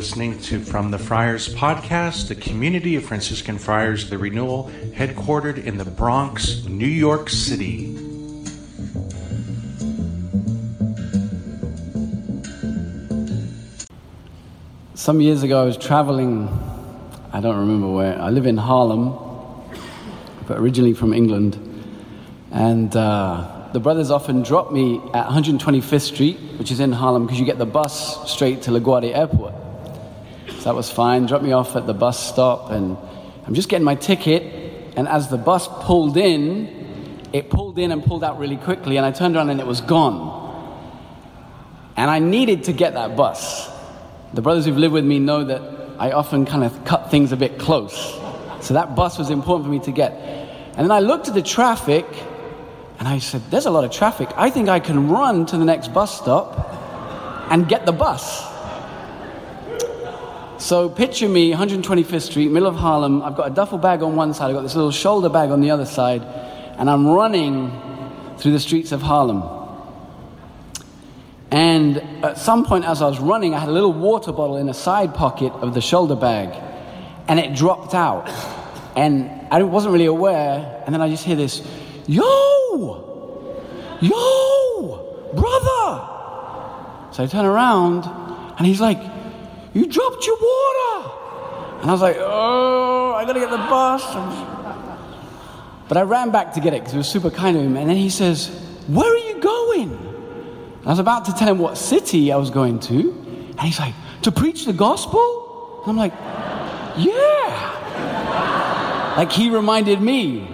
listening to From the Friars podcast, the community of Franciscan Friars, the Renewal, headquartered in the Bronx, New York City. Some years ago, I was traveling, I don't remember where, I live in Harlem, but originally from England, and the brothers often drop me at 125th Street, which is in Harlem, because you get the bus straight to LaGuardia Airport. So that was fine. Drop me off at the bus stop, and I'm just getting my ticket. And as the bus pulled in, it pulled in and pulled out really quickly, and I turned around and it was gone. And I needed to get that bus. The brothers who've lived with me know that I often kind of cut things a bit close. So that bus was important for me to get. And then I looked at the traffic, and I said, there's a lot of traffic. I think I can run to the next bus stop and get the bus. So picture me, 125th Street, middle of Harlem. I've got a duffel bag on one side. I've got this little shoulder bag on the other side. And I'm running through the streets of Harlem. And at some point as I was running, I had a little water bottle in a side pocket of the shoulder bag. And it dropped out. And I wasn't really aware. And then I just hear this, yo, brother. So I turn around, and he's like, you dropped your water. And I was like, oh, I got to get the bus. But I ran back to get it, because it was super kind of him. And then he says, where are you going? And I was about to tell him what city I was going to. And he's like, to preach the gospel? And I'm like, yeah. Like, he reminded me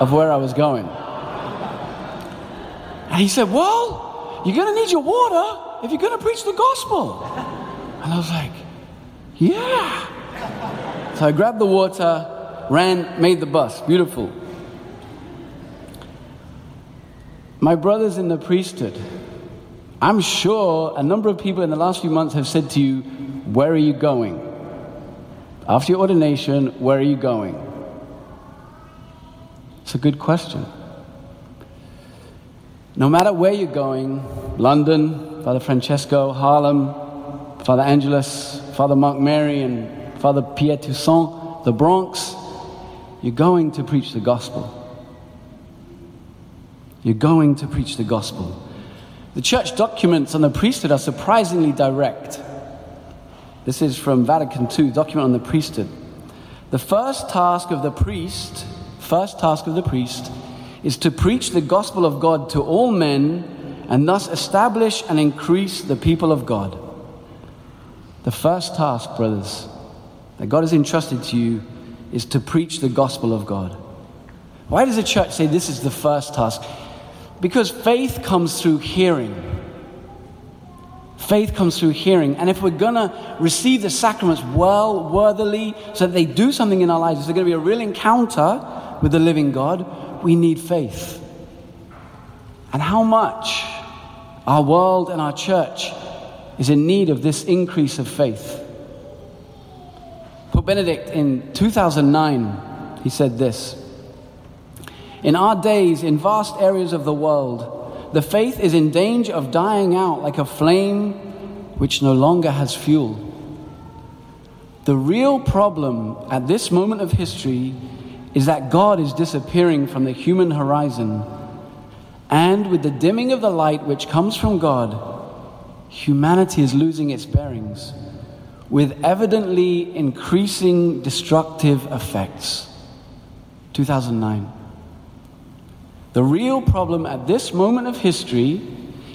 of where I was going. And he said, well, you're going to need your water if you're going to preach the gospel. And I was like, yeah. So I grabbed the water, ran, made the bus. Beautiful. My brothers in the priesthood, I'm sure a number of people in the last few months have said to you, where are you going? After your ordination, where are you going? It's a good question. No matter where you're going, London, Father Francesco, Harlem, Father Angelus, Father Mark Mary, and Father Pierre Toussaint, the Bronx, you're going to preach the gospel. You're going to preach the gospel. The church documents on the priesthood are surprisingly direct. This is from Vatican II, document on the priesthood. The first task of the priest is to preach the gospel of God to all men and thus establish and increase the people of God. The first task, brothers, that God has entrusted to you is to preach the gospel of God. Why does the church say this is the first task? Because faith comes through hearing. Faith comes through hearing. And if we're going to receive the sacraments well, worthily, so that they do something in our lives, if there's going to be a real encounter with the living God, we need faith. And how much our world and our church is in need of this increase of faith. Pope Benedict in 2009, he said this, in our days, in vast areas of the world, the faith is in danger of dying out like a flame which no longer has fuel. The real problem at this moment of history is that God is disappearing from the human horizon. And with the dimming of the light which comes from God, humanity is losing its bearings with evidently increasing destructive effects. 2009. The real problem at this moment of history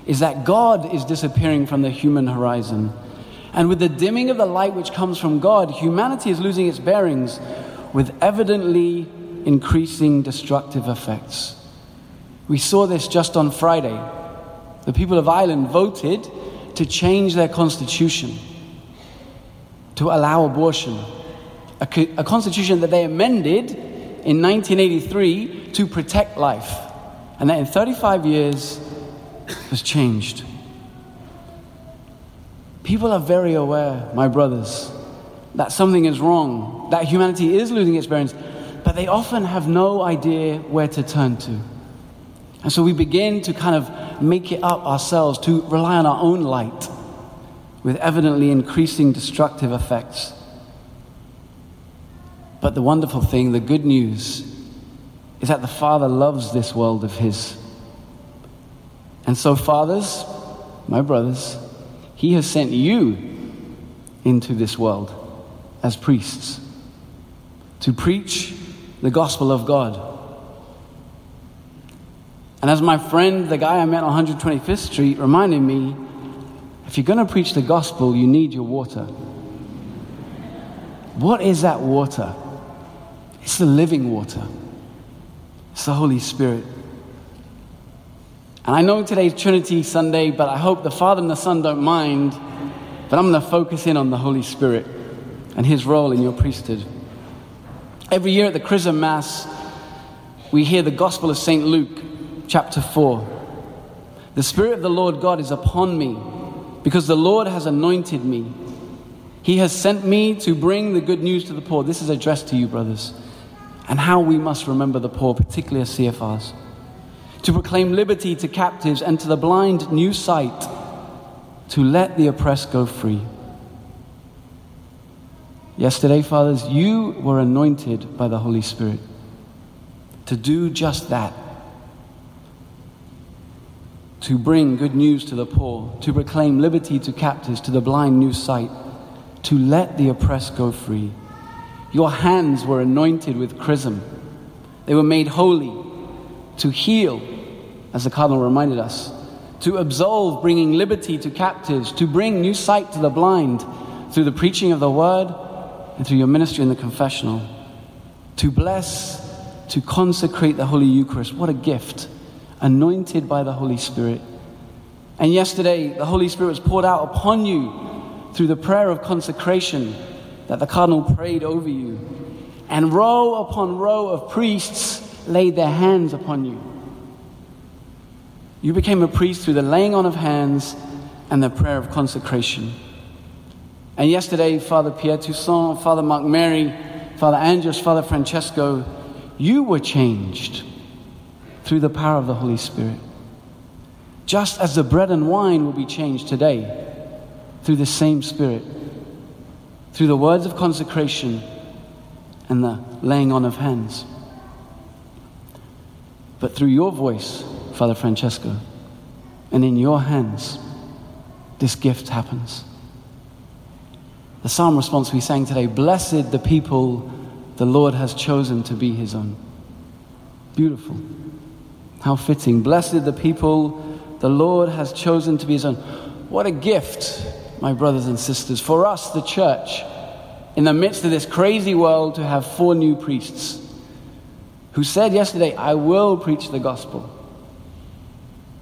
is that God is disappearing from the human horizon. And with the dimming of the light which comes from God, humanity is losing its bearings with evidently increasing destructive effects. We saw this just on Friday. The people of Ireland voted to change their constitution to allow abortion, a constitution that they amended in 1983 to protect life, and that in 35 years was changed. People are very aware, my brothers, that something is wrong, that humanity is losing its bearings, but they often have no idea where to turn to. And so we begin to kind of make it up ourselves, to rely on our own light. with evidently increasing destructive effects. But the wonderful thing, the good news, is that the Father loves this world of His. And so, fathers, my brothers, He has sent you into this world as priests to preach the gospel of God. And as my friend, the guy I met on 125th Street, reminded me, if you're going to preach the gospel, you need your water. What is that water? It's the living water. It's the Holy Spirit. And I know today's Trinity Sunday, but I hope the Father and the Son don't mind, but I'm going to focus in on the Holy Spirit and His role in your priesthood. Every year at the Chrism Mass, we hear the Gospel of St. Luke, chapter 4. The Spirit of the Lord God is upon me, because the Lord has anointed me. He has sent me to bring the good news to the poor. This is addressed to you, brothers. And how we must remember the poor, particularly as CFRs. To proclaim liberty to captives and to the blind new sight. To let the oppressed go free. Yesterday, fathers, you were anointed by the Holy Spirit to do just that. To bring good news to the poor. To proclaim liberty to captives, to the blind new sight. To let the oppressed go free. Your hands were anointed with chrism. They were made holy to heal, as the Cardinal reminded us, to absolve, bringing liberty to captives, to bring new sight to the blind through the preaching of the word and through your ministry in the confessional, to bless, to consecrate the Holy Eucharist. What a gift, anointed by the Holy Spirit. And yesterday, the Holy Spirit was poured out upon you through the prayer of consecration that the Cardinal prayed over you. And row upon row of priests laid their hands upon you. You became a priest through the laying on of hands and the prayer of consecration. And yesterday, Father Pierre Toussaint, Father Mark Mary, Father Andrews, Father Francesco, you were changed through the power of the Holy Spirit. Just as the bread and wine will be changed today through the same Spirit, through the words of consecration and the laying on of hands. But through your voice, Father Francesco, and in your hands, this gift happens. The psalm response we sang today, blessed the people the Lord has chosen to be His own. Beautiful. How fitting. Blessed the people the Lord has chosen to be His own. What a gift, my brothers and sisters, for us, the church, in the midst of this crazy world, to have 4 new priests who said yesterday, I will preach the gospel.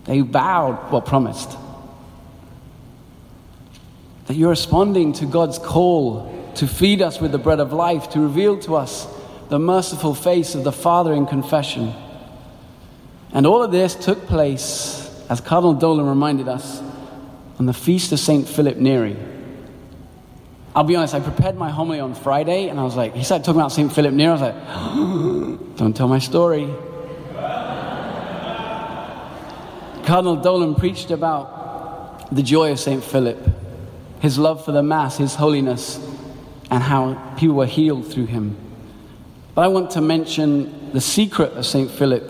They vowed, well, promised, that you're responding to God's call to feed us with the bread of life, to reveal to us the merciful face of the Father in confession. And all of this took place, as Cardinal Dolan reminded us, on the feast of St. Philip Neri. I'll be honest, I prepared my homily on Friday, and I was like, he started talking about St. Philip Neri, I was like, don't tell my story. Cardinal Dolan preached about the joy of St. Philip, his love for the Mass, his holiness, and how people were healed through him. But I want to mention the secret of St. Philip,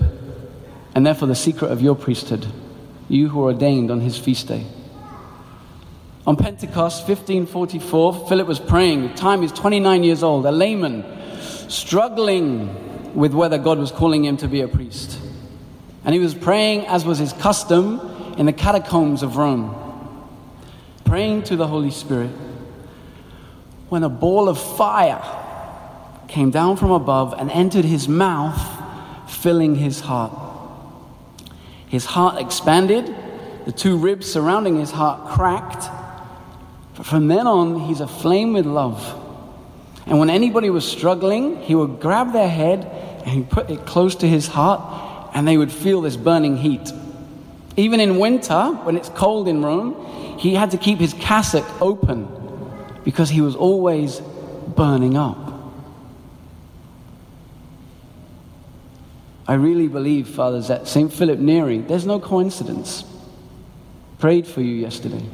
and therefore the secret of your priesthood, you who are ordained on his feast day. On Pentecost, 1544, Philip was praying. At the time, he's 29 years old, a layman, struggling with whether God was calling him to be a priest. And he was praying, as was his custom, in the catacombs of Rome, praying to the Holy Spirit, when a ball of fire came down from above and entered his mouth, filling his heart. His heart expanded, the 2 ribs surrounding his heart cracked. But from then on, he's aflame with love. And when anybody was struggling, he would grab their head and he put it close to his heart, and they would feel this burning heat. Even in winter, when it's cold in Rome, he had to keep his cassock open because he was always burning up. I really believe, fathers, that St. Philip Neri, there's no coincidence, prayed for you yesterday.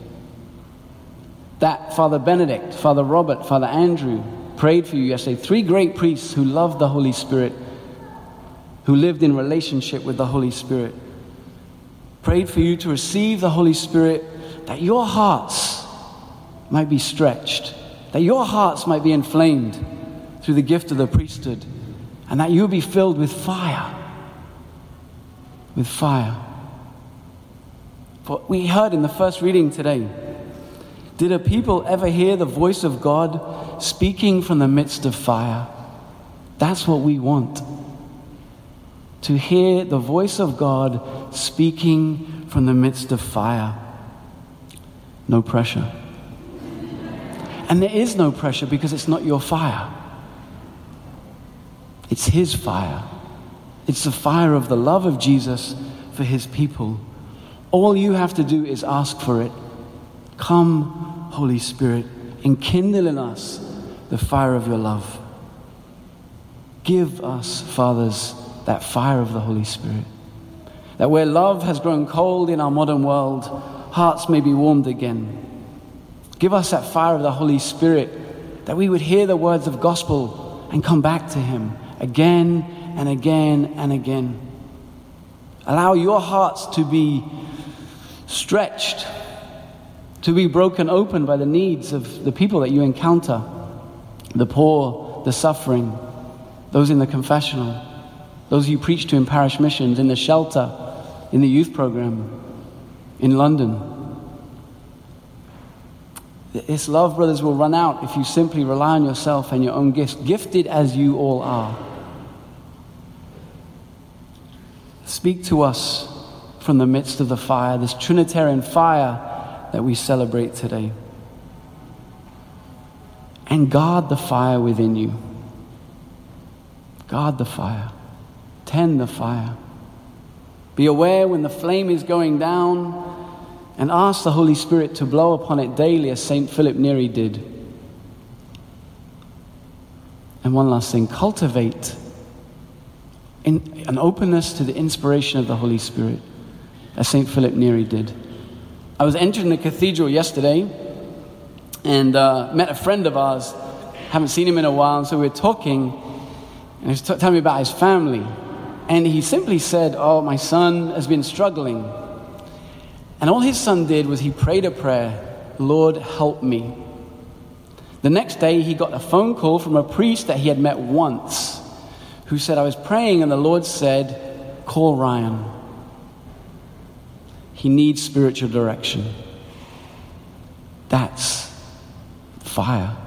that Father Benedict, Father Robert, Father Andrew prayed for you yesterday. Three great priests who loved the Holy Spirit, who lived in relationship with the Holy Spirit, prayed for you to receive the Holy Spirit, that your hearts might be stretched, that your hearts might be inflamed through the gift of the priesthood, and that you'll be filled with fire. With fire. For we heard in the first reading today, did a people ever hear the voice of God speaking from the midst of fire? That's what we want. To hear the voice of God speaking from the midst of fire. No pressure. And there is no pressure because it's not your fire. It's His fire. It's the fire of the love of Jesus for His people. All you have to do is ask for it. Come, Holy Spirit, enkindle in us the fire of your love. Give us, fathers, that fire of the Holy Spirit, that where love has grown cold in our modern world, hearts may be warmed again. Give us that fire of the Holy Spirit, that we would hear the words of gospel and come back to Him again and again and again. Allow your hearts to be stretched, to be broken open by the needs of the people that you encounter, the poor, the suffering, those in the confessional, those you preach to in parish missions, in the shelter, in the youth program, in London. This love, brothers, will run out if you simply rely on yourself and your own gifts, gifted as you all are. Speak to us from the midst of the fire, this Trinitarian fire that we celebrate today. And guard the fire within you. Guard the fire. Tend the fire. Be aware when the flame is going down, and ask the Holy Spirit to blow upon it daily as St. Philip Neri did. And one last thing, cultivate an openness to the inspiration of the Holy Spirit as St. Philip Neri did. I was entering the cathedral yesterday and met a friend of ours. Haven't seen him in a while, and so we were talking, and he was telling me about his family. And he simply said, "Oh, my son has been struggling." And all his son did was he prayed a prayer, "Lord, help me." The next day he got a phone call from a priest that he had met once, who said, "I was praying and the Lord said, call Ryan. He needs spiritual direction." That's fire.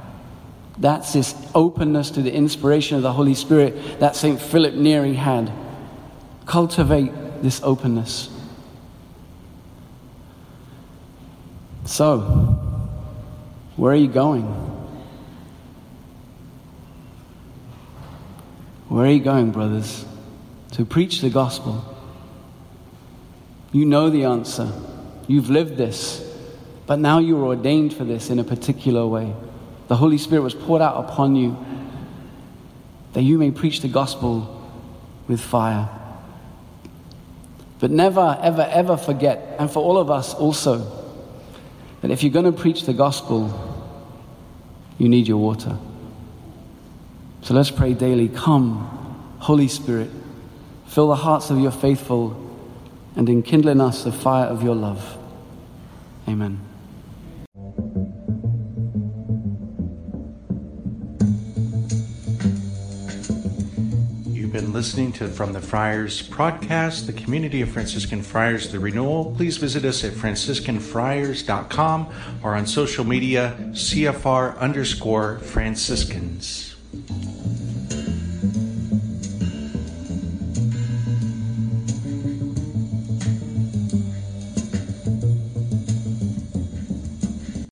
That's this openness to the inspiration of the Holy Spirit that St. Philip Neri had. Cultivate this openness. So, where are you going? Where are you going, brothers? To preach the gospel. You know the answer. You've lived this. But now you are ordained for this in a particular way. The Holy Spirit was poured out upon you that you may preach the gospel with fire. But never, ever, ever forget, and for all of us also, that if you're going to preach the gospel, you need your water. So let's pray daily. Come, Holy Spirit, fill the hearts of your faithful and enkindle in us the fire of your love. Amen. You've been listening to From the Friars podcast, the community of Franciscan Friars, the renewal. Please visit us at franciscanfriars.com or on social media, CFR_Franciscans.